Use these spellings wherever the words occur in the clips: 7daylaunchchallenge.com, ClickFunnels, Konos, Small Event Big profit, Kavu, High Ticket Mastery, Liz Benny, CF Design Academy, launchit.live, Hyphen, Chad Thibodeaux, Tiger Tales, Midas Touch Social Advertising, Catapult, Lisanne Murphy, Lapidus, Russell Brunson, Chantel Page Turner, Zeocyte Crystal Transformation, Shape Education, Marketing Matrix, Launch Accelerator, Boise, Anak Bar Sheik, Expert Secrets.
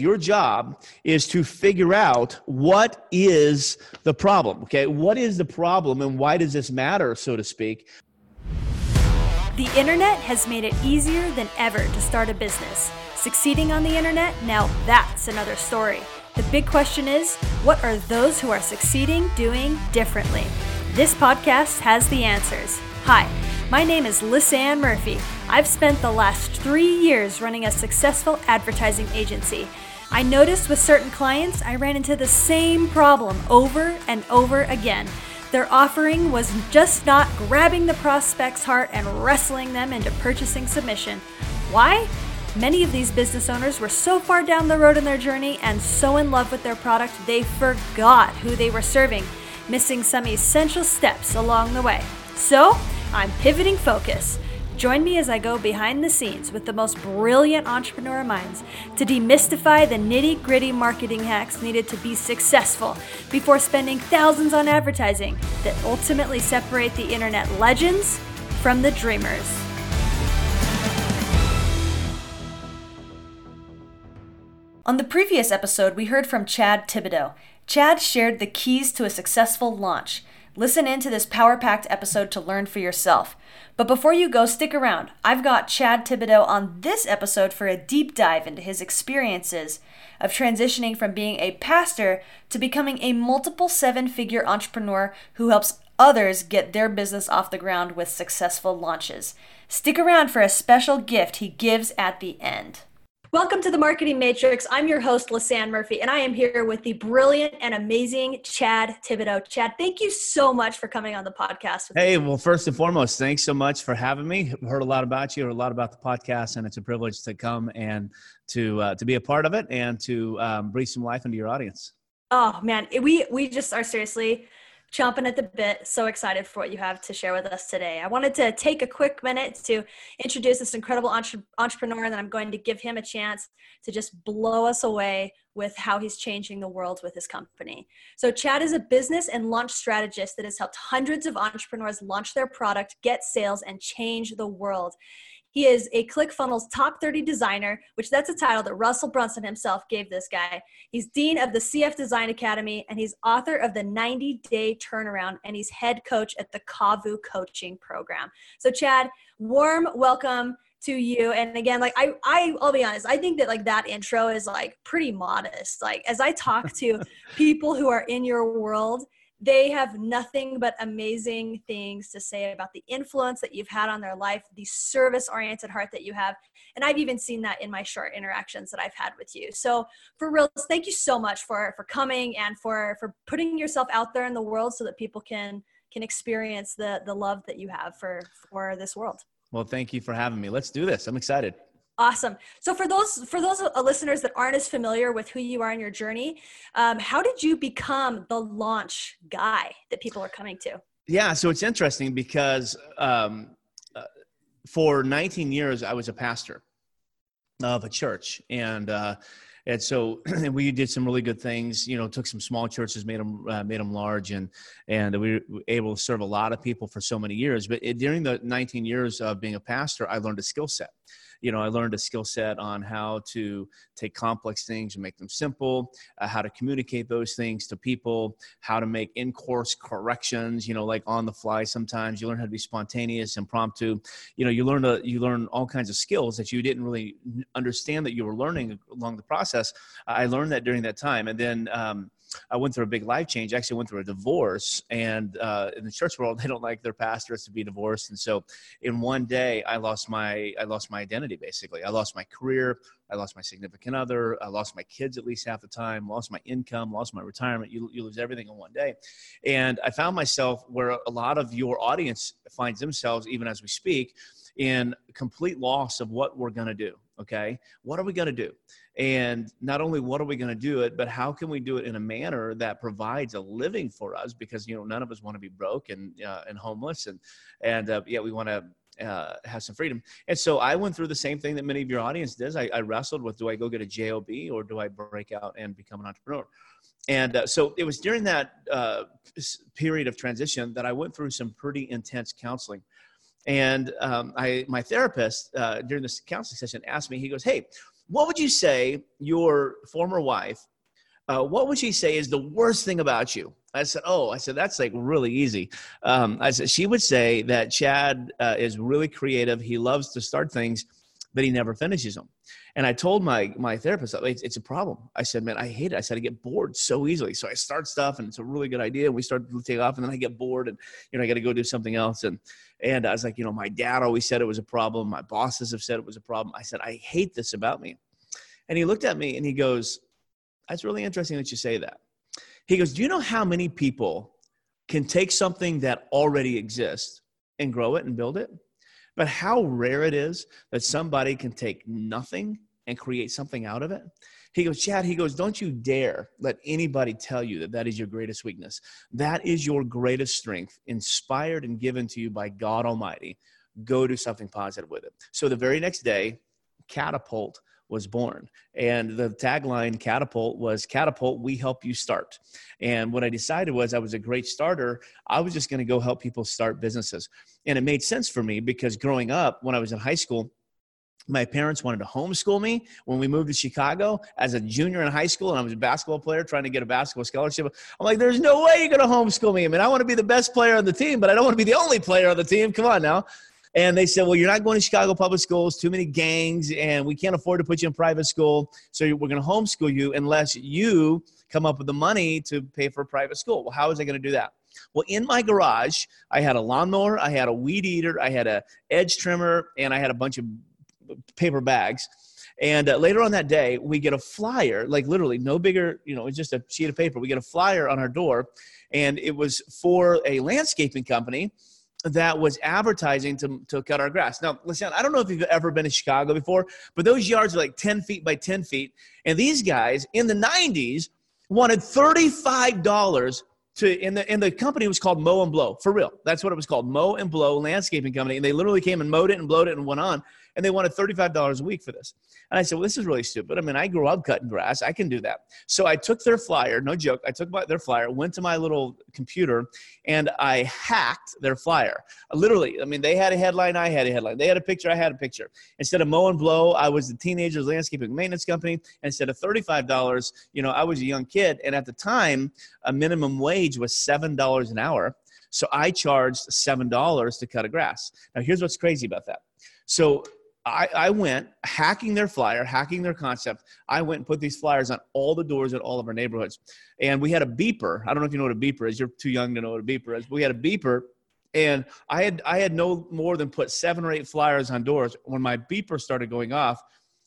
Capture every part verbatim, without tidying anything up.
Your job is to figure out what is the problem, okay? What is the problem and why does this matter, so to speak? The internet has made it easier than ever to start a business. Succeeding on the internet, now that's another story. The big question is, what are those who are succeeding doing differently? This podcast has the answers. Hi. My name is Lisanne Murphy. I've spent the last three years running a successful advertising agency. I noticed with certain clients, I ran into the same problem over and over again. Their offering was just not grabbing the prospect's heart and wrestling them into purchasing submission. Why? Many of these business owners were so far down the road in their journey and so in love with their product, they forgot who they were serving, missing some essential steps along the way. So, I'm pivoting focus. Join me as I go behind the scenes with the most brilliant entrepreneur minds to demystify the nitty-gritty marketing hacks needed to be successful before spending thousands on advertising that ultimately separate the internet legends from the dreamers. On the previous episode, we heard from Chad Thibodeaux. Chad shared the keys to a successful launch. Listen in to this power-packed episode to learn for yourself. But before you go, stick around. I've got Chad Thibodeaux on this episode for a deep dive into his experiences of transitioning from being a pastor to becoming a multiple seven-figure entrepreneur who helps others get their business off the ground with successful launches. Stick around for a special gift he gives at the end. Welcome to the Marketing Matrix. I'm your host, Lisanne Murphy, and I am here with the brilliant and amazing Chad Thibodeaux. Chad, thank you so much for coming on the podcast. With hey, me. Well, first and foremost, thanks so much for having me. I've heard a lot about you, heard a lot about the podcast, and it's a privilege to come and to uh, to be a part of it and to um, breathe some life into your audience. Oh, man. We, we just are seriously chomping at the bit. So excited for what you have to share with us today. I wanted to take a quick minute to introduce this incredible entre- entrepreneur, and then I'm going to give him a chance to just blow us away with how he's changing the world with his company. So Chad is a business and launch strategist that has helped hundreds of entrepreneurs launch their product, get sales, and change the world. He is a ClickFunnels Top thirty Designer, which that's a title that Russell Brunson himself gave this guy. He's Dean of the C F Design Academy, and he's author of the ninety-day Turnaround, and he's head coach at the Kavu coaching program. So Chad, warm welcome to you. And again, like I, I, I'll be honest, I think that like that intro is like pretty modest. Like as I talk to people who are in your world, they have nothing but amazing things to say about the influence that you've had on their life, the service-oriented heart that you have. And I've even seen that in my short interactions that I've had with you. So for real, thank you so much for, for coming and for, for putting yourself out there in the world so that people can, can experience the, the love that you have for, for this world. Well, thank you for having me. Let's do this. I'm excited. Awesome. So for those for those listeners that aren't as familiar with who you are in your journey, um, how did you become the launch guy that people are coming to? Yeah, so it's interesting because um, uh, for nineteen years, I was a pastor of a church. And uh, and so and we did some really good things, you know, took some small churches, made them, uh, made them large, and, and we were able to serve a lot of people for so many years. But it, during the nineteen years of being a pastor, I learned a skill set. You know, I learned a skill set on how to take complex things and make them simple, uh, how to communicate those things to people, how to make in-course corrections, you know, like on the fly sometimes. You learn how to be spontaneous, impromptu. You know, you learn, a, you learn all kinds of skills that you didn't really understand that you were learning along the process. I learned that during that time. And then um, I went through a big life change. I actually went through a divorce. And uh, in the church world, they don't like their pastors to be divorced. And so in one day, I lost my I lost my identity. Basically, I lost my career, I lost my significant other, I lost my kids at least half the time, lost my income, lost my retirement. You, you lose everything in one day. And I found myself where a lot of your audience finds themselves, even as we speak, in complete loss of what we're going to do. Okay, what are we going to do? And not only what are we going to do it, but how can we do it in a manner that provides a living for us? Because, you know, none of us want to be broke and uh, and homeless, and and uh, yeah, we want to Uh, have some freedom. And so I went through the same thing that many of your audience does. I, I wrestled with, do I go get a job or do I break out and become an entrepreneur? And uh, so it was during that uh, period of transition that I went through some pretty intense counseling. And um, I, my therapist uh, during this counseling session asked me, he goes, hey, What would you say your former wife, uh, what would she say is the worst thing about you? I said, oh, I said, that's like really easy. Um, I said, she would say that Chad uh, is really creative. He loves to start things, but he never finishes them. And I told my my therapist, it's, it's a problem. I said, man, I hate it. I said, I get bored so easily. So I start stuff and it's a really good idea. And we start to take off and then I get bored and, you know, I got to go do something else. And, and I was like, you know, my dad always said it was a problem. My bosses have said it was a problem. I said, I hate this about me. And he looked at me and he goes, that's really interesting that you say that. He goes, do you know how many people can take something that already exists and grow it and build it? But how rare it is that somebody can take nothing and create something out of it. He goes, Chad, he goes, don't you dare let anybody tell you that that is your greatest weakness. That is your greatest strength, inspired and given to you by God Almighty. Go do something positive with it. So the very next day, Catapult was born. And the tagline Catapult was, Catapult, we help you start. And what I decided was I was a great starter. I was just going to go help people start businesses. And it made sense for me because growing up, when I was in high school, my parents wanted to homeschool me. When we moved to Chicago as a junior in high school and I was a basketball player trying to get a basketball scholarship, I'm like, there's no way you're going to homeschool me. I mean, I want to be the best player on the team, but I don't want to be the only player on the team. Come on now. And they said, well, you're not going to Chicago public schools, too many gangs, and we can't afford to put you in private school. So we're going to homeschool you unless you come up with the money to pay for a private school. Well, how is I going to do that? Well, in my garage, I had a lawnmower, I had a weed eater, I had a edge trimmer, and I had a bunch of paper bags. And uh, later on that day, we get a flyer, like literally no bigger, you know, it's just a sheet of paper. We get a flyer on our door, and it was for a landscaping company that was advertising to, to cut our grass. Now, listen, I don't know if you've ever been to Chicago before, but those yards are like ten feet by ten feet. And these guys in the nineties wanted thirty-five dollars to, and the, and the company was called Mow and Blow, for real. That's what it was called, Mow and Blow Landscaping Company. And they literally came and mowed it and blowed it and went on. And they wanted thirty-five dollars a week for this. And I said, well, this is really stupid. I mean, I grew up cutting grass. I can do that. So I took their flyer, no joke. I took my, their flyer, went to my little computer, and I hacked their flyer. Literally, I mean, they had a headline. I had a headline. They had a picture. I had a picture. Instead of Mow and Blow, I was the teenager's landscaping maintenance company. And instead of thirty-five dollars, you know, I was a young kid. And at the time, a minimum wage was seven dollars an hour. So I charged seven dollars to cut a grass. Now, here's what's crazy about that. So I, I went hacking their flyer, hacking their concept. I went and put these flyers on all the doors at all of our neighborhoods. And we had a beeper. I don't know if you know what a beeper is. You're too young to know what a beeper is. But we had a beeper. And I had, I had no more than put seven or eight flyers on doors when my beeper started going off.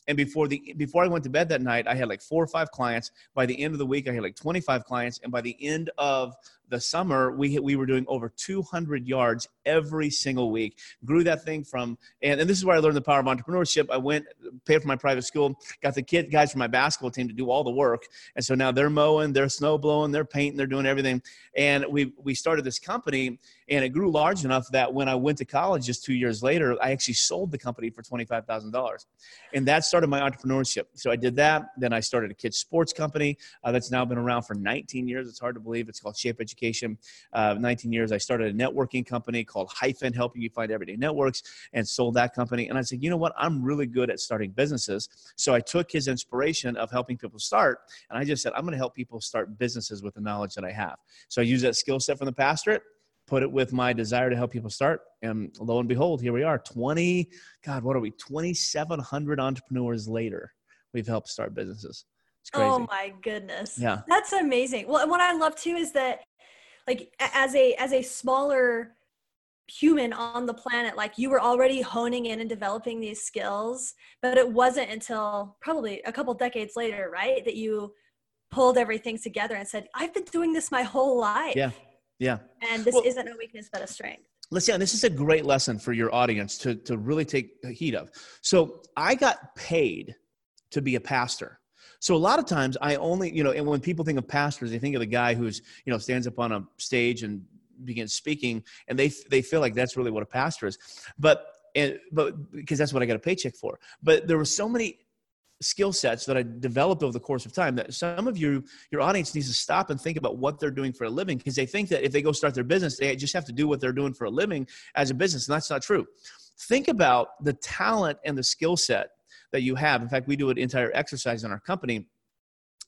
And before the before I went to bed that night, I had like four or five clients. By the end of the week, I had like twenty-five clients. And by the end of the summer, we we were doing over two hundred yards every single week. Grew that thing from, and, and this is where I learned the power of entrepreneurship. I went, paid for my private school, got the kid guys from my basketball team to do all the work. And so now they're mowing, they're snow blowing, they're painting, they're doing everything. And we we started this company, and it grew large enough that when I went to college just two years later, I actually sold the company for twenty-five thousand dollars. And that started my entrepreneurship. So I did that. Then I started a kids sports company uh, that's now been around for nineteen years. It's hard to believe. It's called Shape Education. Uh, nineteen years. I started a networking company called Hyphen, helping you find everyday networks, and sold that company. And I said, you know what? I'm really good at starting businesses. So I took his inspiration of helping people start. And I just said, I'm going to help people start businesses with the knowledge that I have. So I used that skill set from the pastorate, put it with my desire to help people start. And lo and behold, here we are, twenty, God, what are we, twenty-seven hundred entrepreneurs later, we've helped start businesses. It's crazy. Oh my goodness. Yeah. That's amazing. Well, and what I love too is that, like, as a, as a smaller human on the planet, like, you were already honing in and developing these skills, but it wasn't until probably a couple decades later, right, that you pulled everything together and said, I've been doing this my whole life. Yeah. Yeah. And this well, isn't a weakness, but a strength. Listen, this is a great lesson for your audience to, to really take heed of. So I got paid to be a pastor. So a lot of times I only, you know, and when people think of pastors, they think of the guy who's, you know, stands up on a stage and begins speaking, and they, they feel like that's really what a pastor is. But, and, but because that's what I got a paycheck for. But there were so many skill sets that I developed over the course of time that some of you, your audience needs to stop and think about what they're doing for a living, because they think that if they go start their business, they just have to do what they're doing for a living as a business. And that's not true. Think about the talent and the skill set that you have. In fact, we do an entire exercise in our company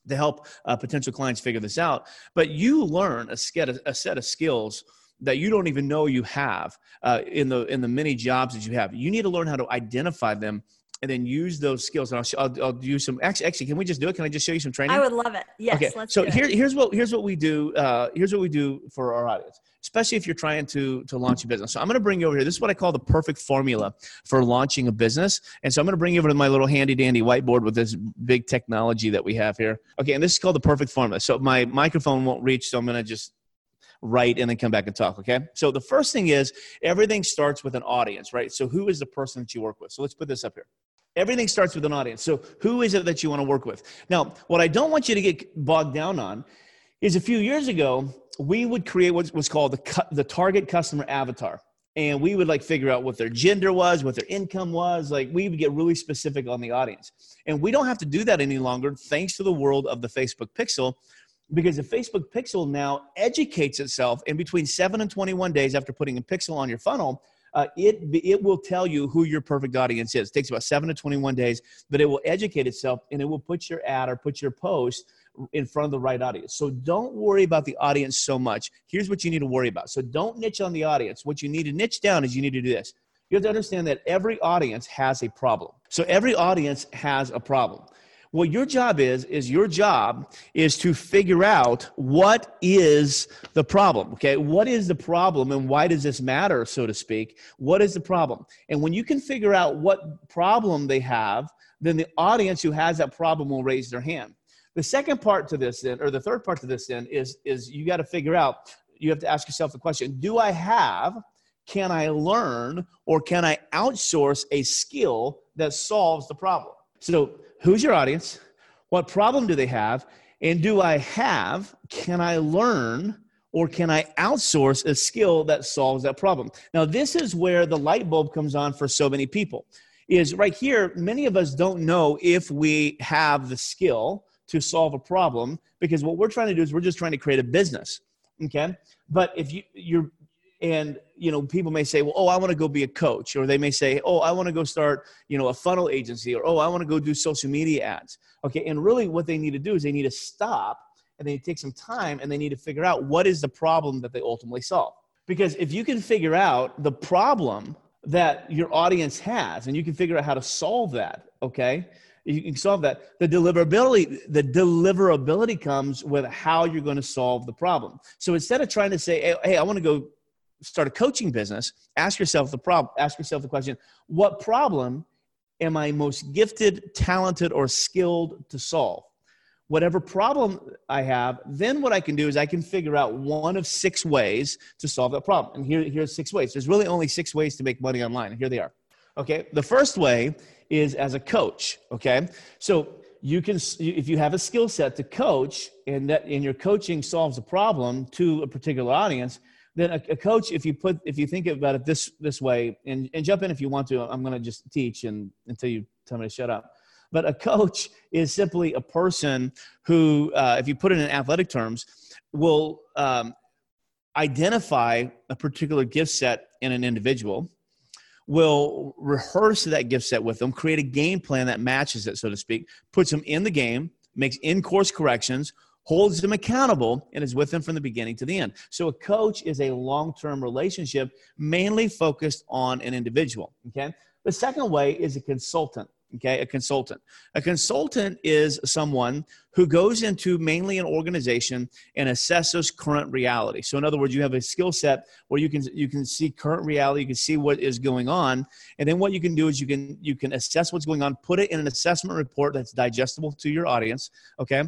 to help uh, potential clients figure this out. But you learn a set of, a set of skills that you don't even know you have uh, in the in the many jobs that you have. You need to learn how to identify them and then use those skills. And I'll, sh- I'll, I'll do some, actually, actually, can we just do it? Can I just show you some training? I would love it. Yes, okay. Let's so do here, it. Here's what, here's what we do. Uh, here's what we do for our audience, especially if you're trying to, to launch a business. So I'm going to bring you over here. This is what I call the perfect formula for launching a business. And so I'm going to bring you over to my little handy dandy whiteboard with this big technology that we have here. Okay. And this is called the perfect formula. So my microphone won't reach, so I'm going to just write and then come back and talk. Okay. So the first thing is everything starts with an audience, right? So who is the person that you work with? So let's put this up here. Everything starts with an audience. So who is it that you want to work with? Now, what I don't want you to get bogged down on is a few years ago, we would create what was called the cu- the target customer avatar. And we would like figure out what their gender was, what their income was. Like we would get really specific on the audience. And we don't have to do that any longer thanks to the world of the Facebook pixel, because the Facebook pixel now educates itself in between seven and twenty-one days after putting a pixel on your funnel. Uh, it it will tell you who your perfect audience is. It takes about seven to twenty-one days, but it will educate itself and it will put your ad or put your post in front of the right audience. So don't worry about the audience so much. Here's what you need to worry about. So don't niche on the audience. What you need to niche down is you need to do this. You have to understand that every audience has a problem. So every audience has a problem. Well, your job is, is your job is to figure out what is the problem, okay? What is the problem and why does this matter, so to speak? What is the problem? And when you can figure out what problem they have, then the audience who has that problem will raise their hand. The second part to this then, or the third part to this then, is, is you got to figure out, you have to ask yourself the question, do I have, can I learn, or can I outsource a skill that solves the problem? So who's your audience? What problem do they have? And do I have, can I learn, or can I outsource a skill that solves that problem? Now, this is where the light bulb comes on for so many people, is right here, many of us don't know if we have the skill to solve a problem, because what we're trying to do is we're just trying to create a business, okay? But if you, you're, and, you know, people may say, well, oh, I want to go be a coach. Or they may say, oh, I want to go start, you know, a funnel agency. Or, oh, I want to go do social media ads. Okay. And really what they need to do is they need to stop and they need to take some time and they need to figure out what is the problem that they ultimately solve. Because if you can figure out the problem that your audience has and you can figure out how to solve that, okay, you can solve that. The deliverability, the deliverability comes with how you're going to solve the problem. So instead of trying to say, hey, hey I want to go start a coaching business, ask yourself the problem, ask yourself the question, what problem am I most gifted, talented, or skilled to solve? Whatever problem I have, then what I can do is I can figure out one of six ways to solve that problem. And here, here's six ways. There's really only six ways to make money online. And here they are. Okay. The first way is as a coach. Okay. So you can, if you have a skill set to coach and that and your coaching solves a problem to a particular audience, then a, a coach, if you put, if you think about it this this way, and, and jump in if you want to, I'm going to just teach and until you tell me to shut up. But a coach is simply a person who, uh, if you put it in athletic terms, will um, identify a particular gift set in an individual, will rehearse that gift set with them, create a game plan that matches it, so to speak, puts them in the game, makes in-course corrections, holds them accountable, and is with them from the beginning to the end. So a coach is a long-term relationship mainly focused on an individual, okay? The second way is a consultant, okay? A consultant. A consultant is someone who goes into mainly an organization and assesses current reality. So in other words, you have a skill set where you can you can see current reality, you can see what is going on, and then what you can do is you can you can assess what's going on, put it in an assessment report that's digestible to your audience, okay?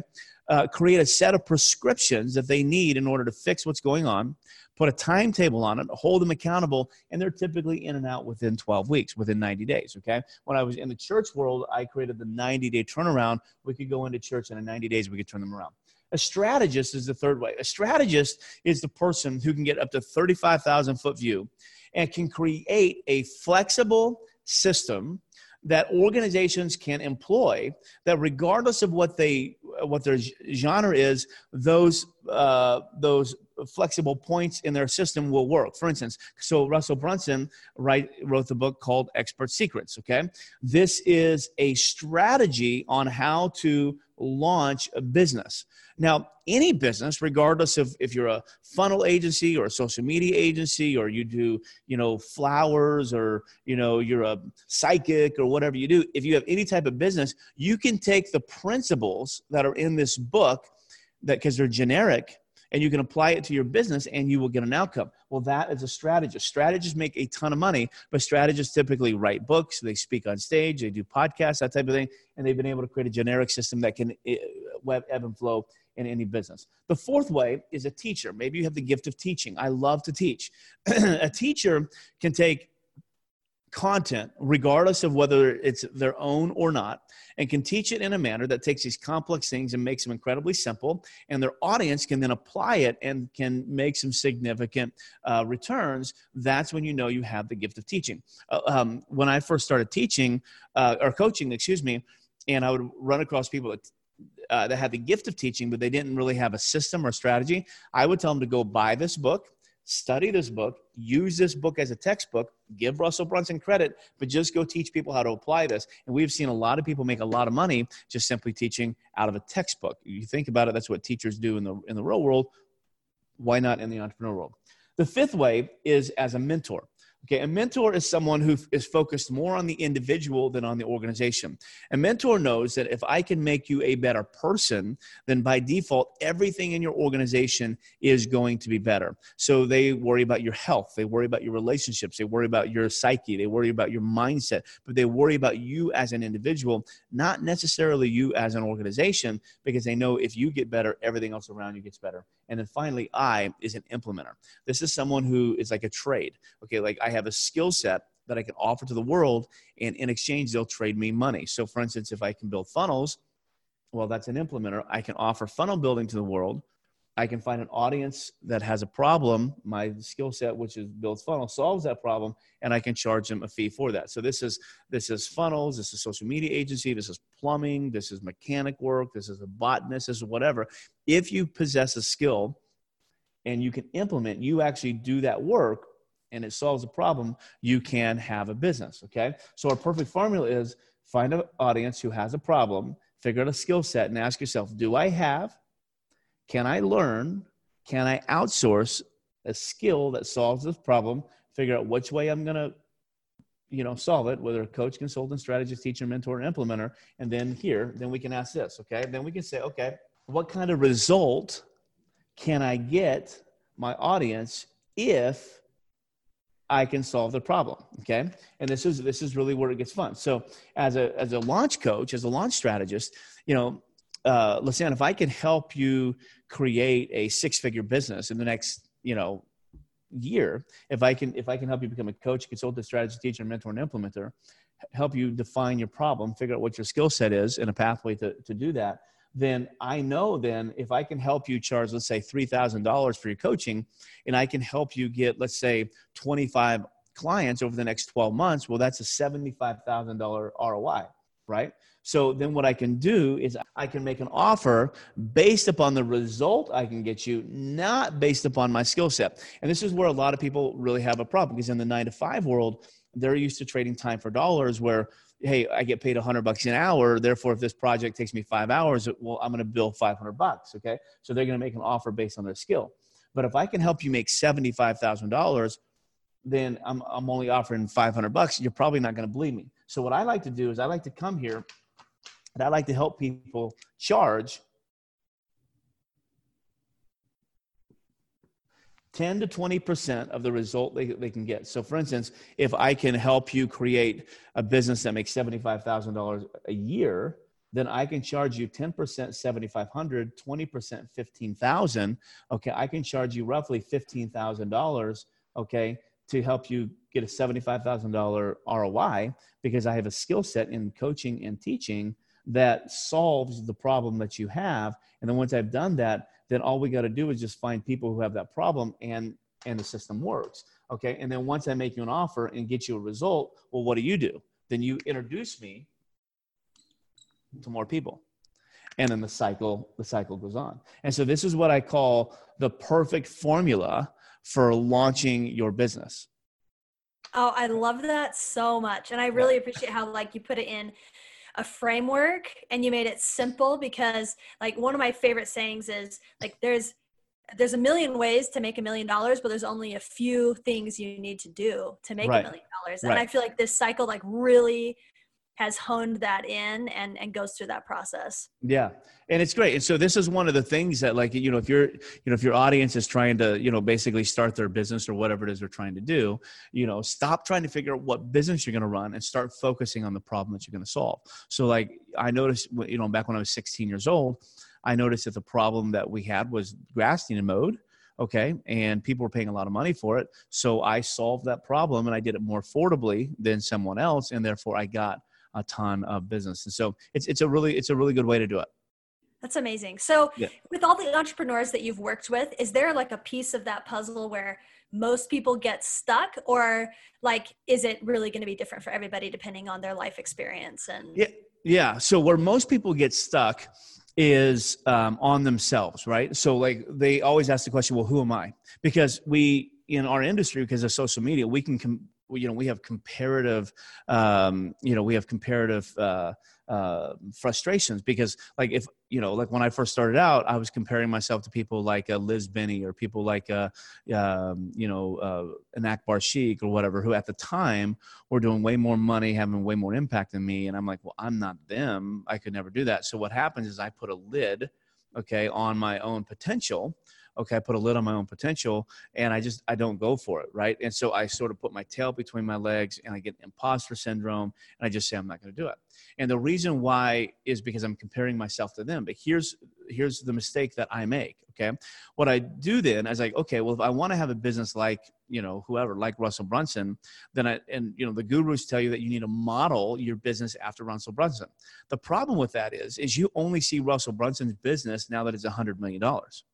Uh, create a set of prescriptions that they need in order to fix what's going on, put a timetable on it, hold them accountable, and they're typically in and out within twelve weeks, within ninety days, okay? When I was in the church world, I created the ninety-day turnaround. We could go into church and in ninety days, we could turn them around. A strategist is the third way. A strategist is the person who can get up to thirty-five thousand foot view and can create a flexible system that organizations can employ, that regardless of what they what their genre is, those uh, those flexible points in their system will work. For instance, so Russell Brunson right, wrote the book called Expert Secrets, okay? This is a strategy on how to launch a business. Now, any business, regardless of if you're a funnel agency or a social media agency, or you do, you know, flowers, or, you know, you're a psychic or whatever you do, if you have any type of business, you can take the principles that are in this book that, because they're generic, and you can apply it to your business and you will get an outcome. Well, that is a strategist. Strategists make a ton of money, but strategists typically write books, they speak on stage, they do podcasts, that type of thing, and they've been able to create a generic system that can web ebb and flow in any business. The fourth way is a teacher. Maybe you have the gift of teaching. I love to teach. A teacher can take content, regardless of whether it's their own or not, and can teach it in a manner that takes these complex things and makes them incredibly simple, and their audience can then apply it and can make some significant uh, returns. That's when you know you have the gift of teaching. Uh, um, when I first started teaching uh, or coaching, excuse me, and I would run across people that uh, that had the gift of teaching, but they didn't really have a system or strategy, I would tell them to go buy this book, study this book, use this book as a textbook, give Russell Brunson credit, but just go teach people how to apply this. And we've seen a lot of people make a lot of money just simply teaching out of a textbook. You think about it, that's what teachers do in the in the real world. Why not in the entrepreneur world? The fifth way is as a mentor. Okay, a mentor is someone who is focused more on the individual than on the organization. A mentor knows that if I can make you a better person, then by default, everything in your organization is going to be better. So they worry about your health. They worry about your relationships. They worry about your psyche. They worry about your mindset. But they worry about you as an individual, not necessarily you as an organization, because they know if you get better, everything else around you gets better. And then finally, I is an implementer. This is someone who is like a trade. Okay, like I have a skill set that I can offer to the world, and in exchange, they'll trade me money. So for instance, if I can build funnels, well, that's an implementer. I can offer funnel building to the world. I can find an audience that has a problem. My skill set, which is builds funnels, solves that problem, and I can charge them a fee for that. So this is this is funnels, this is social media agency, this is plumbing, this is mechanic work, this is a botanist, this is whatever. If you possess a skill and you can implement, you actually do that work and it solves a problem, you can have a business, okay? So our perfect formula is find an audience who has a problem, figure out a skill set, and ask yourself, do I have? Can I learn? Can I outsource a skill that solves this problem? Figure out which way I'm going to, you know, solve it, whether a coach, consultant, strategist, teacher, mentor, or implementer. And then here, then we can ask this, okay? Then we can say, okay, what kind of result can I get my audience if I can solve the problem, okay? And this is this is really where it gets fun. So as a as a launch coach, as a launch strategist, you know, Uh, Lisanne, if I can help you create a six-figure business in the next, you know, year, if I can, if I can help you become a coach, consultant, strategist, teacher, mentor, and implementer, help you define your problem, figure out what your skill set is and a pathway to, to do that, then I know then if I can help you charge, let's say three thousand dollars for your coaching, and I can help you get, let's say twenty-five clients over the next twelve months, well, that's a seventy-five thousand dollars R O I, right? So then what I can do is I can make an offer based upon the result I can get you, not based upon my skill set. And this is where a lot of people really have a problem, because in the nine to five world, they're used to trading time for dollars where, hey, I get paid a hundred bucks an hour. Therefore, if this project takes me five hours, well, I'm going to bill five hundred bucks. Okay. So they're going to make an offer based on their skill. But if I can help you make seventy-five thousand dollars, then I'm, I'm only offering five hundred bucks. You're probably not going to believe me. So what I like to do is I like to come here and I like to help people charge ten to twenty percent of the result they, they can get. So for instance, if I can help you create a business that makes seventy-five thousand dollars a year, then I can charge you ten percent, seventy-five hundred, twenty percent, fifteen thousand. Okay. I can charge you roughly fifteen thousand dollars. Okay. To help you get a seventy-five thousand dollars R O I, because I have a skill set in coaching and teaching that solves the problem that you have. And then once I've done that, then all we got to do is just find people who have that problem, and, and the system works. Okay. And then once I make you an offer and get you a result, well, what do you do? Then you introduce me to more people. And then the cycle, the cycle goes on. And so this is what I call the perfect formula for launching your business. Oh, I love that so much. And I really appreciate how like you put it in a framework and you made it simple, because like one of my favorite sayings is like, there's, there's a million ways to make a million dollars, but there's only a few things you need to do to make a million dollars. And I feel like this cycle like really has honed that in and, and goes through that process. Yeah. And it's great. And so this is one of the things that like, you know, if you're, you know, if your audience is trying to, you know, basically start their business or whatever it is they're trying to do, you know, stop trying to figure out what business you're going to run and start focusing on the problem that you're going to solve. So like I noticed, you know, back when I was sixteen years old, I noticed that the problem that we had was Grasstein mode. Okay. And people were paying a lot of money for it. So I solved that problem and I did it more affordably than someone else. And therefore I got a ton of business. And so it's, it's a really, it's a really good way to do it. That's amazing. So yeah. With all the entrepreneurs that you've worked with, is there like a piece of that puzzle where most people get stuck, or like, is it really going to be different for everybody depending on their life experience? And yeah. Yeah. So where most people get stuck is um, on themselves, right? So like they always ask the question, well, who am I? Because we, in our industry, because of social media, we can com- you know, we have comparative, um, you know, we have comparative uh, uh, frustrations, because like if, you know, like when I first started out, I was comparing myself to people like uh, Liz Benny or people like, uh, um, you know, uh, Anak Bar Sheik or whatever, who at the time were doing way more money, having way more impact than me. And I'm like, well, I'm not them. I could never do that. So what happens is I put a lid, okay, on my own potential. Okay, I put a lid on my own potential and I just, I don't go for it, right? And so I sort of put my tail between my legs and I get imposter syndrome and I just say, I'm not going to do it. And the reason why is because I'm comparing myself to them. But here's, here's the mistake that I make, okay? What I do then is like, okay, well, if I want to have a business like, you know, whoever, like Russell Brunson, then I, and you know, the gurus tell you that you need to model your business after Russell Brunson. The problem with that is, is you only see Russell Brunson's business now that it's a hundred million dollars.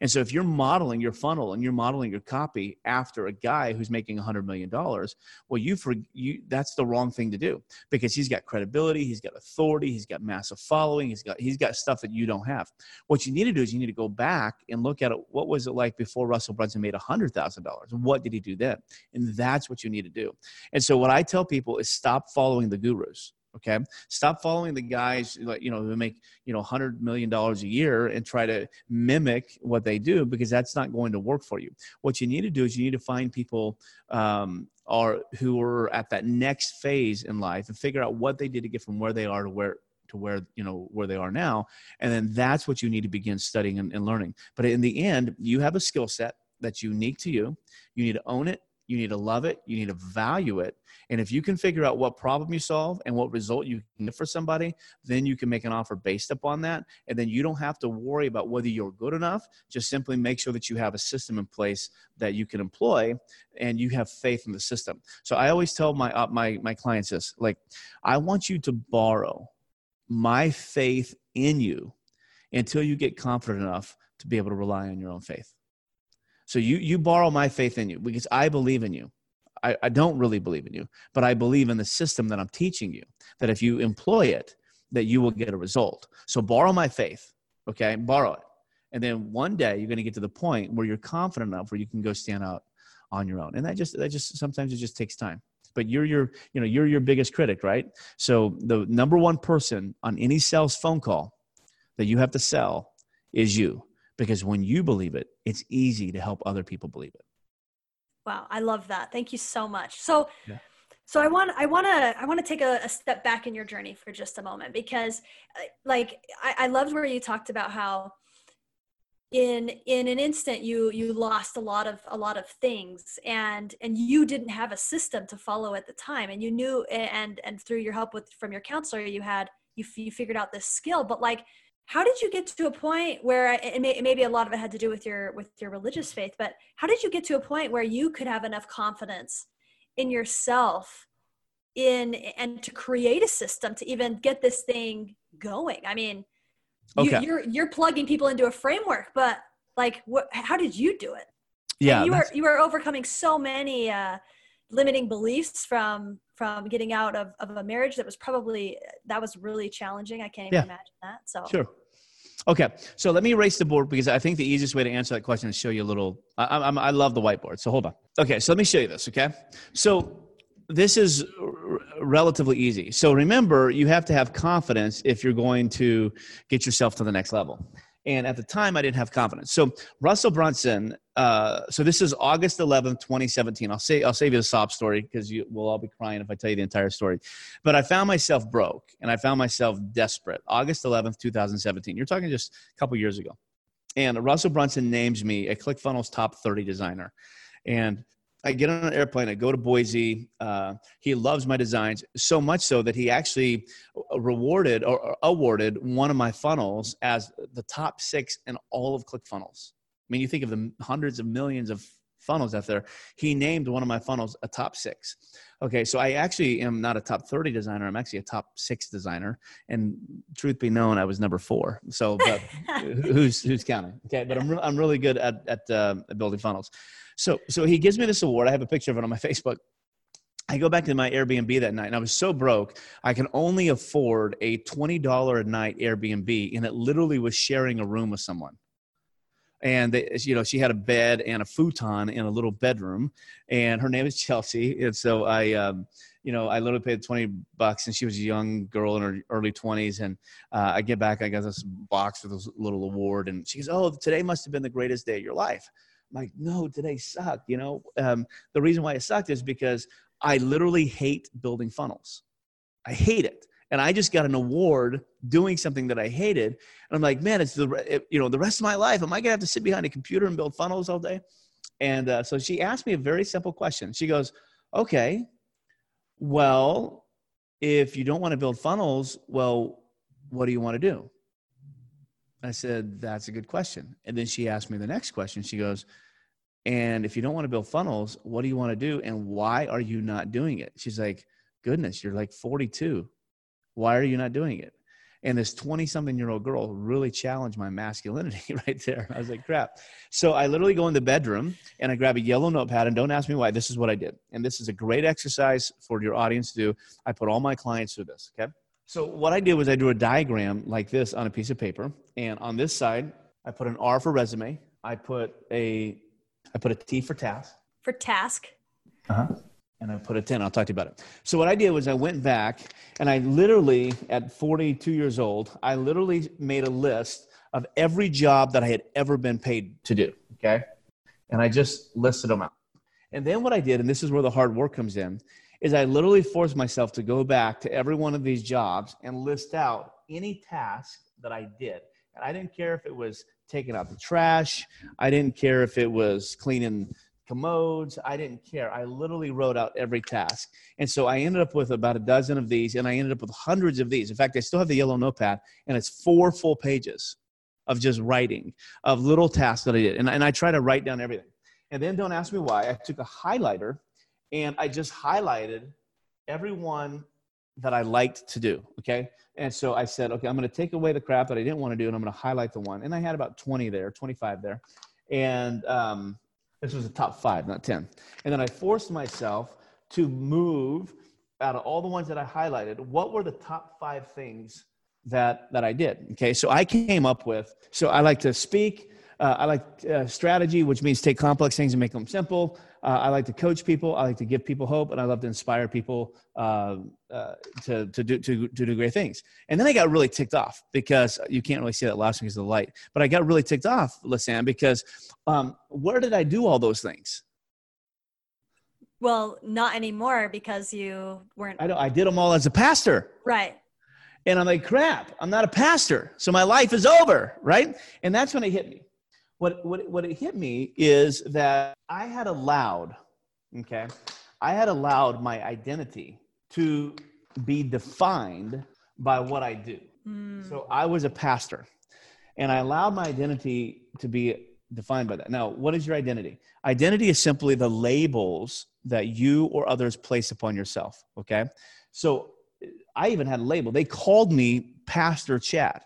And so if you're modeling your funnel and you're modeling your copy after a guy who's making one hundred million dollars, well, you, for, you that's the wrong thing to do, because he's got credibility, he's got authority, he's got massive following, he's got he's got stuff that you don't have. What you need to do is you need to go back and look at it. What was it like before Russell Brunson made one hundred thousand dollars? What did he do then? And that's what you need to do. And so what I tell people is stop following the gurus. Okay. Stop following the guys, you know, who make, you know, a hundred million dollars a year and try to mimic what they do, because that's not going to work for you. What you need to do is you need to find people, um, are who are at that next phase in life and figure out what they did to get from where they are to where, to where, you know, where they are now. And then that's what you need to begin studying and, and learning. But in the end, you have a skill set that's unique to you. You need to own it. You need to love it. You need to value it. And if you can figure out what problem you solve and what result you can get for somebody, then you can make an offer based upon that. And then you don't have to worry about whether you're good enough. Just simply make sure that you have a system in place that you can employ and you have faith in the system. So I always tell my, uh, my, my clients this, like, I want you to borrow my faith in you until you get confident enough to be able to rely on your own faith. So you you borrow my faith in you, because I believe in you. I, I don't really believe in you, but I believe in the system that I'm teaching you, that if you employ it, that you will get a result. So borrow my faith, okay? Borrow it. And then one day you're going to get to the point where you're confident enough where you can go stand out on your own. And that just, that just, sometimes it just takes time. But you're your, you know, you're your biggest critic, right? So the number one person on any sales phone call that you have to sell is you. Because when you believe it, it's easy to help other people believe it. Wow. I love that. Thank you so much. So, yeah. so I want, I want to, I want to take a, a step back in your journey for just a moment, because like, I, I loved where you talked about how in, in an instant you, you lost a lot of, a lot of things and, and you didn't have a system to follow at the time. And you knew, and, and through your help with, from your counselor, you had, you, you figured out this skill, but like, how did you get to a point where, and maybe a lot of it had to do with your with your religious faith, but how did you get to a point where you could have enough confidence in yourself in and to create a system to even get this thing going? I mean, okay. you, you're you're plugging people into a framework, but like, what, how did you do it? Yeah, and you are you are overcoming so many uh, limiting beliefs from from getting out of, of a marriage that was probably, that was really challenging. I can't even yeah. imagine that. So sure. Okay. So let me erase the board, because I think the easiest way to answer that question is show you a little, I, I'm, I love the whiteboard. So hold on. Okay. So let me show you this. Okay. So this is r- relatively easy. So remember, you have to have confidence if you're going to get yourself to the next level. And at the time, I didn't have confidence. So Russell Brunson, uh, so this is August eleventh, twenty seventeen. I'll say, I'll save you the sob story, because you will all be crying if I tell you the entire story. But I found myself broke, and I found myself desperate. August eleventh, twenty seventeen. You're talking just a couple years ago. And Russell Brunson names me a ClickFunnels top thirty designer. And I get on an airplane. I go to Boise. Uh, he loves my designs so much so that he actually rewarded or awarded one of my funnels as the top six in all of ClickFunnels. I mean, you think of the hundreds of millions of funnels out there. He named one of my funnels a top six. Okay, so I actually am not a top thirty designer. I'm actually a top six designer. And truth be known, I was number four. So, but who's who's counting? Okay, but I'm re- I'm really good at at uh, building funnels. So so he gives me this award. I have a picture of it on my Facebook. I go back to my Airbnb that night, and I was so broke, I can only afford a twenty dollars a night Airbnb, and it literally was sharing a room with someone. And they, you know, she had a bed and a futon in a little bedroom, and her name is Chelsea. And so I, um, you know, I literally paid twenty bucks, and she was a young girl in her early twenties. And uh, I get back, I got this box with this little award, and she goes, "Oh, today must have been the greatest day of your life." I'm like, "No, today sucked." You know, um, the reason why it sucked is because I literally hate building funnels. I hate it. And I just got an award doing something that I hated. And I'm like, man, it's the, it, you know, the rest of my life, am I going to have to sit behind a computer and build funnels all day? And uh, so she asked me a very simple question. She goes, "Okay, well, if you don't want to build funnels, well, what do you want to do?" I said, "That's a good question." And then she asked me the next question. She goes, "And if you don't want to build funnels, what do you want to do? And why are you not doing it?" She's like, "Goodness, you're like forty-two. Why are you not doing it?" And this twenty-something-year-old girl really challenged my masculinity right there. I was like, crap. So I literally go in the bedroom, and I grab a yellow notepad, and don't ask me why. This is what I did. And this is a great exercise for your audience to do. I put all my clients through this, okay? So what I did was I drew a diagram like this on a piece of paper. And on this side, I put an R for resume. I put a I put a T for task. For task. Uh-huh. And I put a ten. I'll talk to you about it. So what I did was I went back, and I literally, at forty-two years old, I literally made a list of every job that I had ever been paid to do. Okay. And I just listed them out. And then what I did, and this is where the hard work comes in, is I literally forced myself to go back to every one of these jobs and list out any task that I did. And I didn't care if it was taking out the trash. I didn't care if it was cleaning commodes. I didn't care. I literally wrote out every task. And so I ended up with about a dozen of these, and I ended up with hundreds of these. In fact, I still have the yellow notepad, and it's four full pages of just writing of little tasks that I did. And, and I try to write down everything. And then don't ask me why. I took a highlighter, and I just highlighted everyone that I liked to do. Okay. And so I said, okay, I'm going to take away the crap that I didn't want to do, and I'm going to highlight the one. And I had about twenty there, twenty-five there. And, um, this was the top five, not ten. And then I forced myself to move out of all the ones that I highlighted. What were the top five things that, that I did? Okay. So I came up with, so I like to speak. Uh, I like uh, strategy, which means take complex things and make them simple. Uh, I like to coach people. I like to give people hope, and I love to inspire people uh, uh, to to do to, to do great things. And then I got really ticked off because you can't really see that last one because of the light. But I got really ticked off, Lisanne, because um, where did I do all those things? Well, not anymore because you weren't. I know, I did them all as a pastor. Right. And I'm like, crap, I'm not a pastor, so my life is over, right? And that's when it hit me. What what what it hit me is that I had allowed, okay, I had allowed my identity to be defined by what I do. Mm. So I was a pastor, and I allowed my identity to be defined by that. Now, what is your identity? Identity is simply the labels that you or others place upon yourself, okay? So I even had a label. They called me Pastor Chad.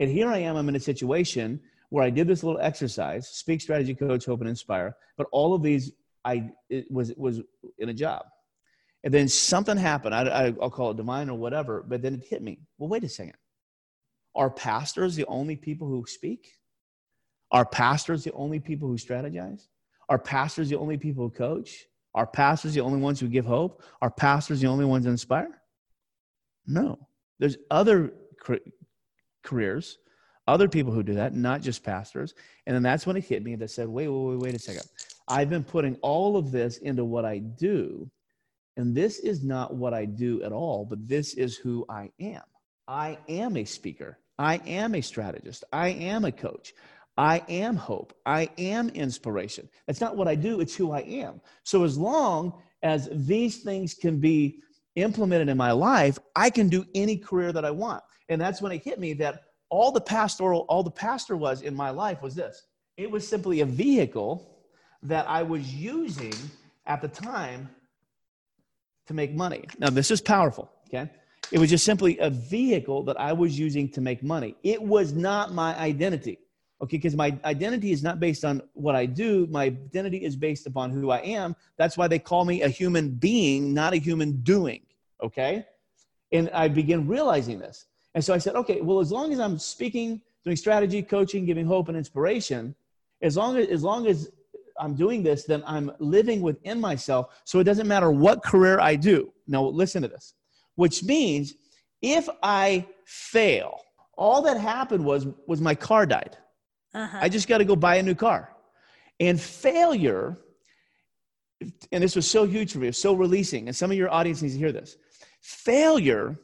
And here I am, I'm in a situation where I did this little exercise, speak, strategy, coach, hope, and inspire, but all of these I it was was in a job. And then something happened. I, I, I'll call it divine or whatever, but then it hit me. Well, wait a second. Are pastors the only people who speak? Are pastors the only people who strategize? Are pastors the only people who coach? Are pastors the only ones who give hope? Are pastors the only ones who inspire? No. There's other careers, other people who do that, not just pastors. And then that's when it hit me that said, wait, wait, wait, wait a second. I've been putting all of this into what I do, and this is not what I do at all, but this is who I am. I am a speaker. I am a strategist. I am a coach. I am hope. I am inspiration. That's not what I do. It's who I am. So as long as these things can be implemented in my life, I can do any career that I want. And that's when it hit me that all the pastoral, all the pastor was in my life was this. It was simply a vehicle that I was using at the time to make money. Now, this is powerful, okay? It was just simply a vehicle that I was using to make money. It was not my identity. Okay, because my identity is not based on what I do. My identity is based upon who I am. That's why they call me a human being, not a human doing, okay? And I began realizing this. And so I said, okay, well, as long as I'm speaking, doing strategy, coaching, giving hope and inspiration, as long as, as long as I'm doing this, then I'm living within myself, so it doesn't matter what career I do. Now, listen to this, which means if I fail, all that happened was, was my car died. Uh-huh. I just got to go buy a new car. And failure, and this was so huge for me, it was so releasing, and some of your audience needs to hear this. Failure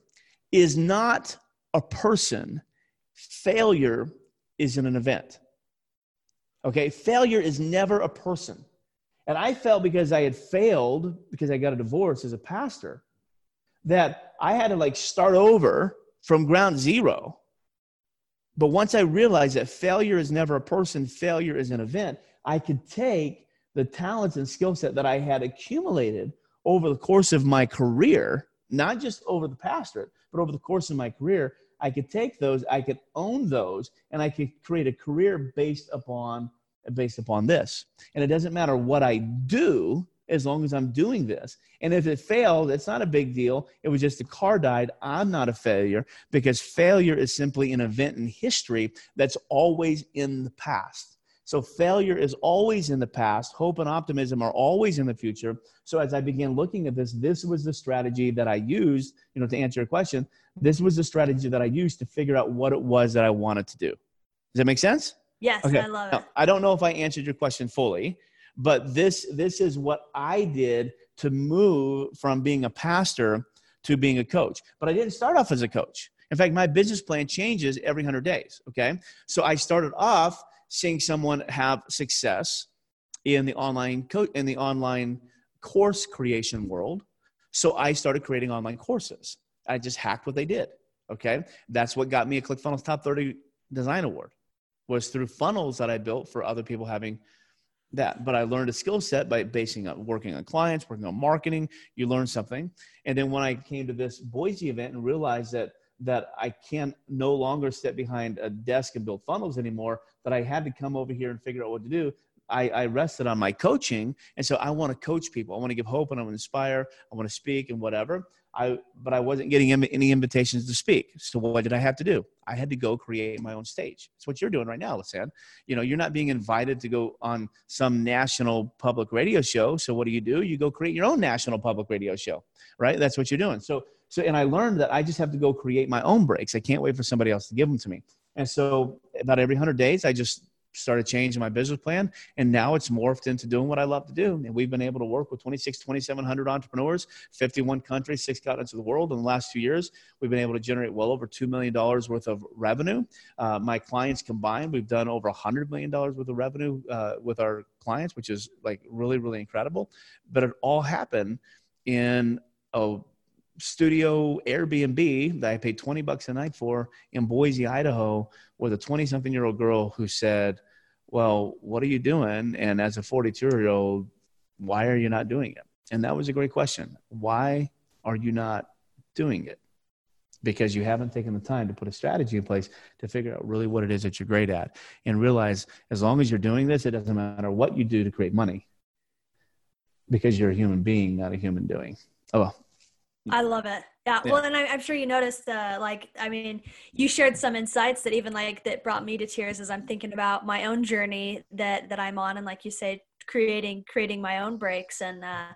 is not a person. Failure is in an event. Okay? Failure is never a person. And I felt because I had failed, because I got a divorce as a pastor, that I had to like start over from ground zero. But once I realized that failure is never a person, failure is an event, I could take the talents and skill set that I had accumulated over the course of my career, not just over the pastorate, but over the course of my career, I could take those, I could own those, and I could create a career based upon based upon this. And it doesn't matter what I do as long as I'm doing this. And if it failed, it's not a big deal. It was just the car died. I'm not a failure, because failure is simply an event in history that's always in the past. So failure is always in the past. Hope and optimism are always in the future. So as I began looking at this, this was the strategy that I used, you know, to answer your question. This was the strategy that I used to figure out what it was that I wanted to do. Does that make sense? Yes, okay. I love it. Now, I don't know if I answered your question fully, but this this is what I did to move from being a pastor to being a coach. But I didn't start off as a coach. In fact, my business plan changes every one hundred days, okay? So I started off seeing someone have success in the online co- in the online course creation world. So I started creating online courses. I just hacked what they did, okay? That's what got me a ClickFunnels Top thirty Design Award, was through funnels that I built for other people having that. But I learned a skill set by basing on working on clients, working on marketing. You learn something. And then when I came to this Boise event and realized that that I can no longer sit behind a desk and build funnels anymore, that I had to come over here and figure out what to do, I, I rested on my coaching. And so I want to coach people. I want to give hope, and I want to inspire. I want to speak and whatever. I But I wasn't getting any invitations to speak. So what did I have to do? I had to go create my own stage. It's what you're doing right now, Lisanne. You know, you're not being invited to go on some national public radio show. So what do you do? You go create your own national public radio show, right? That's what you're doing. So, so and I learned that I just have to go create my own breaks. I can't wait for somebody else to give them to me. And so about every one hundred days, I just started changing my business plan, and now it's morphed into doing what I love to do. And we've been able to work with twenty-six, twenty-seven hundred entrepreneurs, fifty-one countries, six continents of the world. In the last few years, we've been able to generate well over two million dollars worth of revenue. Uh, my clients combined, we've done over one hundred million dollars worth of revenue uh, with our clients, which is like really, really incredible. But it all happened in a studio Airbnb that I paid twenty bucks a night for in Boise, Idaho, with a twenty something year old girl who said, well, what are you doing? And as a forty-two year old, why are you not doing it? And that was a great question. Why are you not doing it? Because you haven't taken the time to put a strategy in place to figure out really what it is that you're great at, and realize as long as you're doing this, it doesn't matter what you do to create money. because you're a human being, not a human doing. Oh, well. I love it. Yeah. yeah. Well, and I, I'm sure you noticed, uh, like, I mean, you shared some insights that even like that brought me to tears as I'm thinking about my own journey that, that I'm on. And like you say, creating, creating my own breaks. And, uh,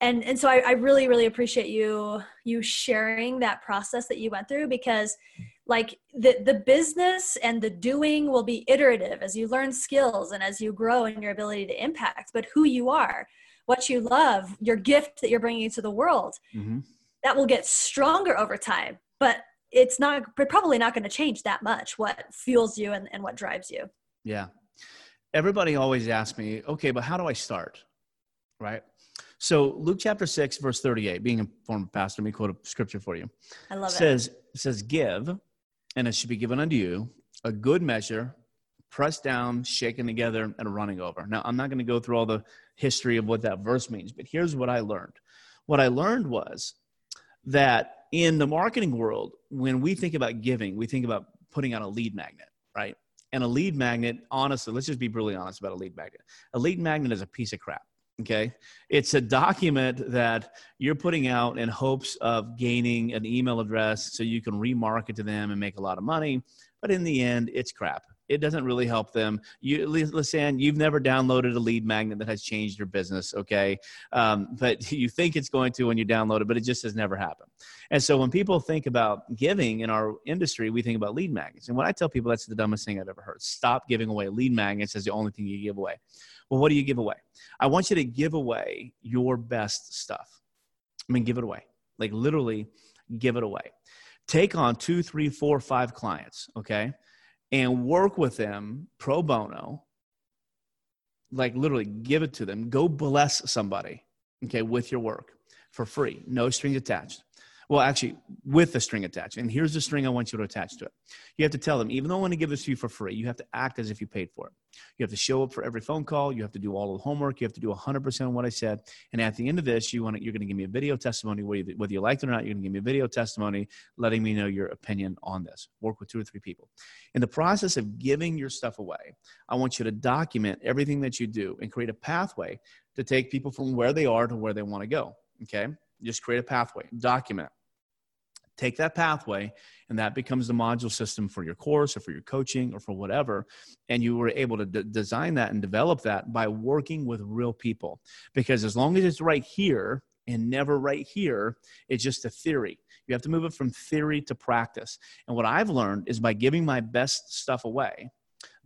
and, and so I, I really, really appreciate you, you sharing that process that you went through, because like the, the business and the doing will be iterative as you learn skills and as you grow in your ability to impact, but who you are, what you love, your gift that you're bringing to the world, mm-hmm. that will get stronger over time, but it's not, probably not going to change that much, what fuels you and, and what drives you. Yeah. Everybody always asks me, okay, but how do I start? Right? So Luke chapter six, verse thirty-eight, being a former pastor, let me quote a scripture for you. I love it. Says, it says, give, and it should be given unto you, a good measure, pressed down, shaken together, and running over. Now, I'm not going to go through all the history of what that verse means, but here's what I learned. What I learned was that in the marketing world, when we think about giving, we think about putting out a lead magnet, right? And a lead magnet, honestly, let's just be brutally honest about a lead magnet. A lead magnet is a piece of crap, okay? It's a document that you're putting out in hopes of gaining an email address so you can remarket to them and make a lot of money. But in the end, it's crap. It doesn't really help them. You, Lisanne, you've never downloaded a lead magnet that has changed your business, okay? Um, but you think it's going to when you download it, but it just has never happened. And so when people think about giving in our industry, we think about lead magnets. And when I tell people, that's the dumbest thing I've ever heard. Stop giving away lead magnets as the only thing you give away. Well, what do you give away? I want you to give away your best stuff. I mean, give it away. Like literally give it away. Take on two, three, four, five clients, okay? And work with them pro bono, like literally give it to them. Go bless somebody, okay, with your work for free, no strings attached. Well, actually, with a string attached. And here's the string I want you to attach to it. You have to tell them, even though I want to give this to you for free, you have to act as if you paid for it. You have to show up for every phone call. You have to do all of the homework. You have to do one hundred percent of what I said. And at the end of this, you want to, you're going to give me a video testimony, whether you liked it or not. You're going to give me a video testimony letting me know your opinion on this. Work with two or three people. In the process of giving your stuff away, I want you to document everything that you do and create a pathway to take people from where they are to where they want to go, okay? Just create a pathway, document, take that pathway, and that becomes the module system for your course or for your coaching or for whatever. And you were able to d- design that and develop that by working with real people. Because as long as it's right here and never right here, it's just a theory. You have to move it from theory to practice. And what I've learned is by giving my best stuff away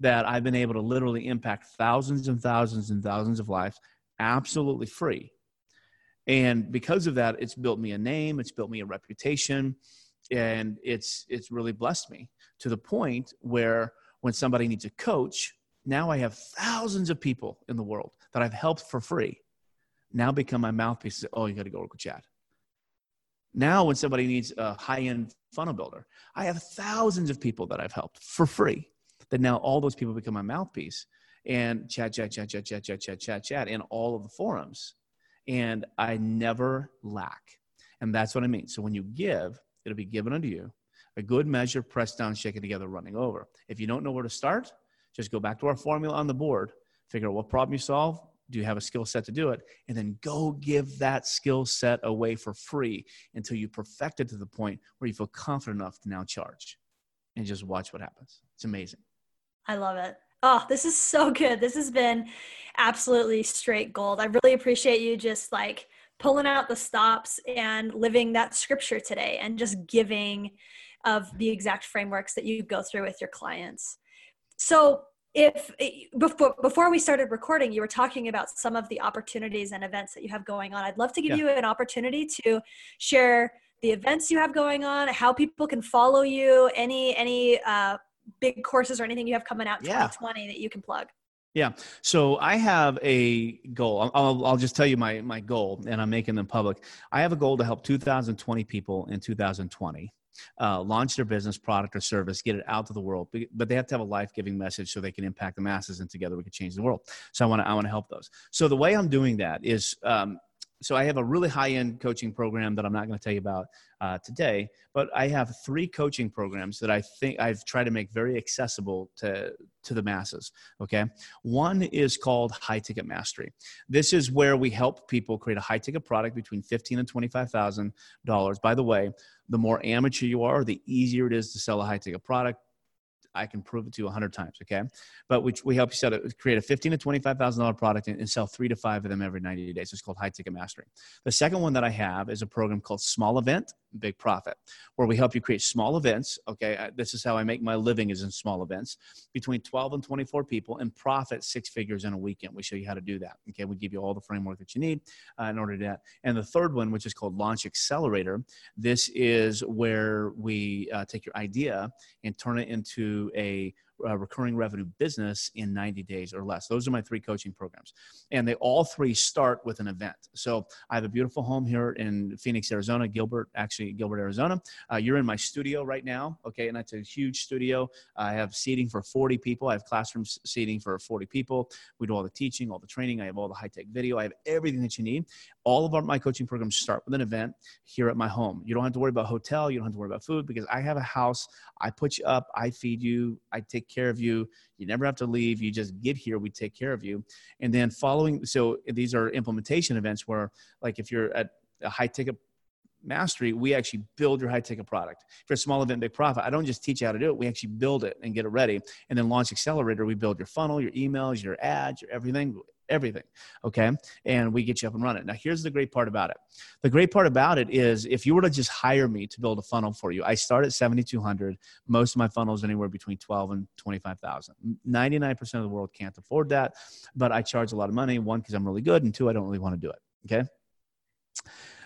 that I've been able to literally impact thousands and thousands and thousands of lives absolutely free. And because of that, it's built me a name, it's built me a reputation, and it's it's really blessed me to the point where when somebody needs a coach, now I have thousands of people in the world that I've helped for free now become my mouthpiece. Oh, you got to go work with Chad. Now when somebody needs a high-end funnel builder, I have thousands of people that I've helped for free that now all those people become my mouthpiece and Chad, Chad, Chad, Chad, Chad, Chad, Chad, Chad, Chad in all of the forums. And I never lack. And that's what I mean. So when you give, it'll be given unto you. A good measure, pressed down, shaken together, running over. If you don't know where to start, just go back to our formula on the board, figure out what problem you solve, do you have a skill set to do it, and then go give that skill set away for free until you perfect it to the point where you feel confident enough to now charge. And just watch what happens. It's amazing. I love it. Oh, this is so good. This has been absolutely straight gold. I really appreciate you just like pulling out the stops and living that scripture today and just giving of the exact frameworks that you go through with your clients. So if before, before we started recording, you were talking about some of the opportunities and events that you have going on. I'd love to give yeah. you an opportunity to share the events you have going on, how people can follow you, any, any, uh, big courses or anything you have coming out in yeah. twenty twenty that you can plug? Yeah. So I have a goal. I'll, I'll, I'll just tell you my, my goal, and I'm making them public. I have a goal to help two thousand twenty people in two thousand twenty uh, launch their business, product, or service, get it out to the world, but they have to have a life-giving message so they can impact the masses, and together we can change the world. So I want to, I want to help those. So the way I'm doing that is, um, So I have a really high-end coaching program that I'm not going to tell you about uh, today, but I have three coaching programs that I think I've tried to make very accessible to, to the masses, okay? One is called High Ticket Mastery. This is where we help people create a high-ticket product between fifteen thousand dollars and twenty-five thousand dollars. By the way, the more amateur you are, the easier it is to sell a high-ticket product. I can prove it to you a hundred times, okay? But we, we help you set a, create a fifteen thousand dollars to twenty-five thousand dollars product and, and sell three to five of them every ninety days. It's called High Ticket Mastery. The second one that I have is a program called Small Event Big Profit, where we help you create small events, okay? I, this is how I make my living, is in small events, between twelve and twenty-four people, and profit six figures in a weekend. We show you how to do that, okay? We give you all the framework that you need uh, in order to do that. And the third one, which is called Launch Accelerator, this is where we uh, take your idea and turn it into a uh, recurring revenue business in ninety days or less. Those are my three coaching programs. And they all three start with an event. So I have a beautiful home here in Phoenix, Arizona, Gilbert, actually Gilbert, Arizona. Uh, you're in my studio right now. Okay. And that's a huge studio. I have seating for forty people. I have classroom seating for forty people. We do all the teaching, all the training. I have all the high tech video. I have everything that you need. All of our, my coaching programs start with an event here at my home. You don't have to worry about hotel. You don't have to worry about food because I have a house. I put you up. I feed you. I take care of you. You never have to leave. You just get here. We take care of you. And then following, so these are implementation events where, like, if you're at a High Ticket Mastery, we actually build your high ticket product. For a Small Event Big Profit, I don't just teach you how to do it. We actually build it and get it ready. And then Launch Accelerator, we build your funnel, your emails, your ads, your everything, everything. Okay. And we get you up and running. Now, here's the great part about it. The great part about it is if you were to just hire me to build a funnel for you, I start at seventy-two hundred. Most of my funnels anywhere between twelve and twenty-five thousand. ninety-nine percent of the world can't afford that, but I charge a lot of money. One, because I'm really good. And two, I don't really want to do it. Okay.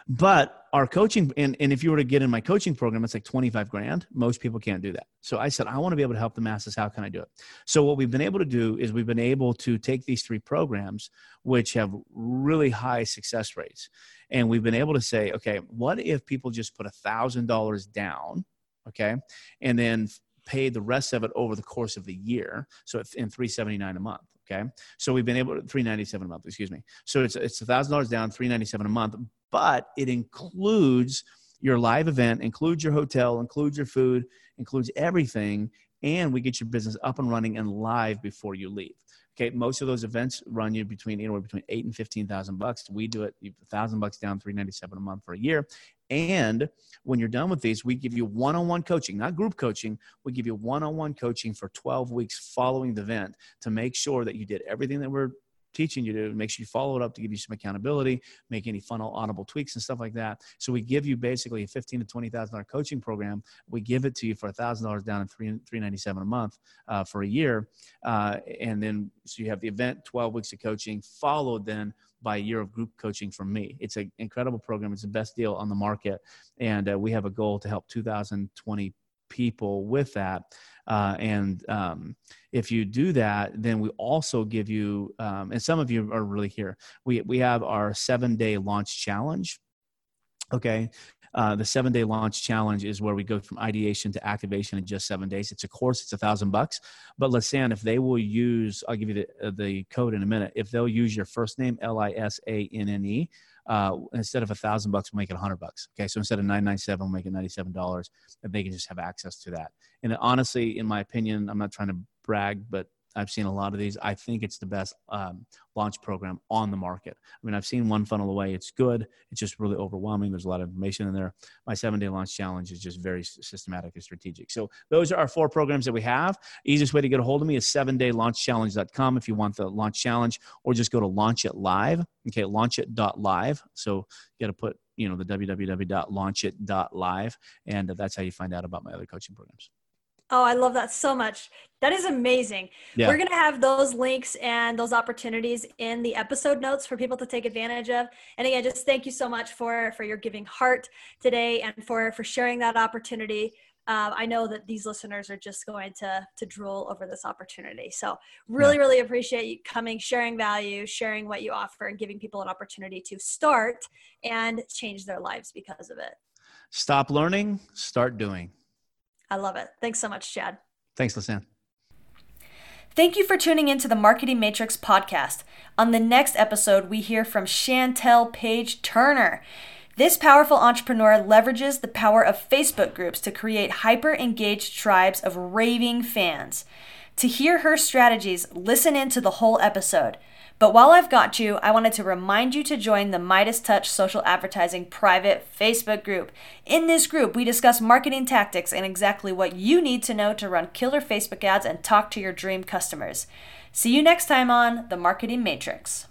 But our coaching, and, and if you were to get in my coaching program, it's like twenty-five grand. Most people can't do that. So I said, I want to be able to help the masses. How can I do it? So what we've been able to do is we've been able to take these three programs, which have really high success rates. And we've been able to say, okay, what if people just put a thousand dollars down? Okay. And then pay the rest of it over the course of the year. So it's in three seventy-nine a month. Okay. So we've been able to three ninety-seven a month, excuse me. So it's, it's a thousand dollars down, three ninety-seven a month, but it includes your live event, includes your hotel, includes your food, includes everything. And we get your business up and running and live before you leave. Okay. Most of those events run you between anywhere between eight and fifteen thousand bucks. We do it a thousand bucks down, three ninety-seven a month for a year. And when you're done with these, we give you one-on-one coaching, not group coaching. We give you one-on-one coaching for twelve weeks following the event to make sure that you did everything that we're teaching you to do. Make sure you follow it up to give you some accountability, make any funnel audible tweaks and stuff like that. So we give you basically a fifteen thousand dollars to twenty thousand dollars coaching program. We give it to you for one thousand dollars down and three ninety-seven a month uh, for a year. Uh, and then so you have the event, twelve weeks of coaching, followed then by a year of group coaching from me. It's an incredible program. It's the best deal on the market. And uh, we have a goal to help two thousand twenty people with that. Uh, and um, if you do that, then we also give you, um, and some of you are really here, we, we have our seven-day launch challenge. Okay. Uh, the seven-day launch challenge is where we go from ideation to activation in just seven days. It's a course. It's a thousand bucks. But Lisanne, if they will use, I'll give you the, the code in a minute. If they'll use your first name, L I S A N N E, uh, instead of a thousand bucks, we'll make it a hundred bucks. Okay. So instead of nine ninety-seven, we'll make it ninety-seven dollars, and they can just have access to that. And honestly, in my opinion, I'm not trying to brag, but I've seen a lot of these. I think it's the best um, launch program on the market. I mean, I've seen One Funnel Away. It's good. It's just really overwhelming. There's a lot of information in there. My seven-day launch challenge is just very systematic and strategic. So those are our four programs that we have. Easiest way to get a hold of me is seven day launch challenge dot com if you want the launch challenge, or just go to Launch It Live. Okay, launch it dot live. So you got to put, you know, the w w w dot launch it dot live, and that's how you find out about my other coaching programs. Oh, I love that so much. That is amazing. Yeah. We're going to have those links and those opportunities in the episode notes for people to take advantage of. And again, just thank you so much for, for your giving heart today and for, for sharing that opportunity. Um, I know that these listeners are just going to, to drool over this opportunity. So really, yeah. really appreciate you coming, sharing value, sharing what you offer, and giving people an opportunity to start and change their lives because of it. Stop learning, start doing. I love it. Thanks so much, Chad. Thanks, Lisanne. Thank you for tuning in to the Marketing Matrix podcast. On the next episode, we hear from Chantel Page Turner. This powerful entrepreneur leverages the power of Facebook groups to create hyper-engaged tribes of raving fans. To hear her strategies, listen in to the whole episode. But while I've got you, I wanted to remind you to join the Midas Touch Social Advertising private Facebook group. In this group, we discuss marketing tactics and exactly what you need to know to run killer Facebook ads and talk to your dream customers. See you next time on The Marketing Matrix.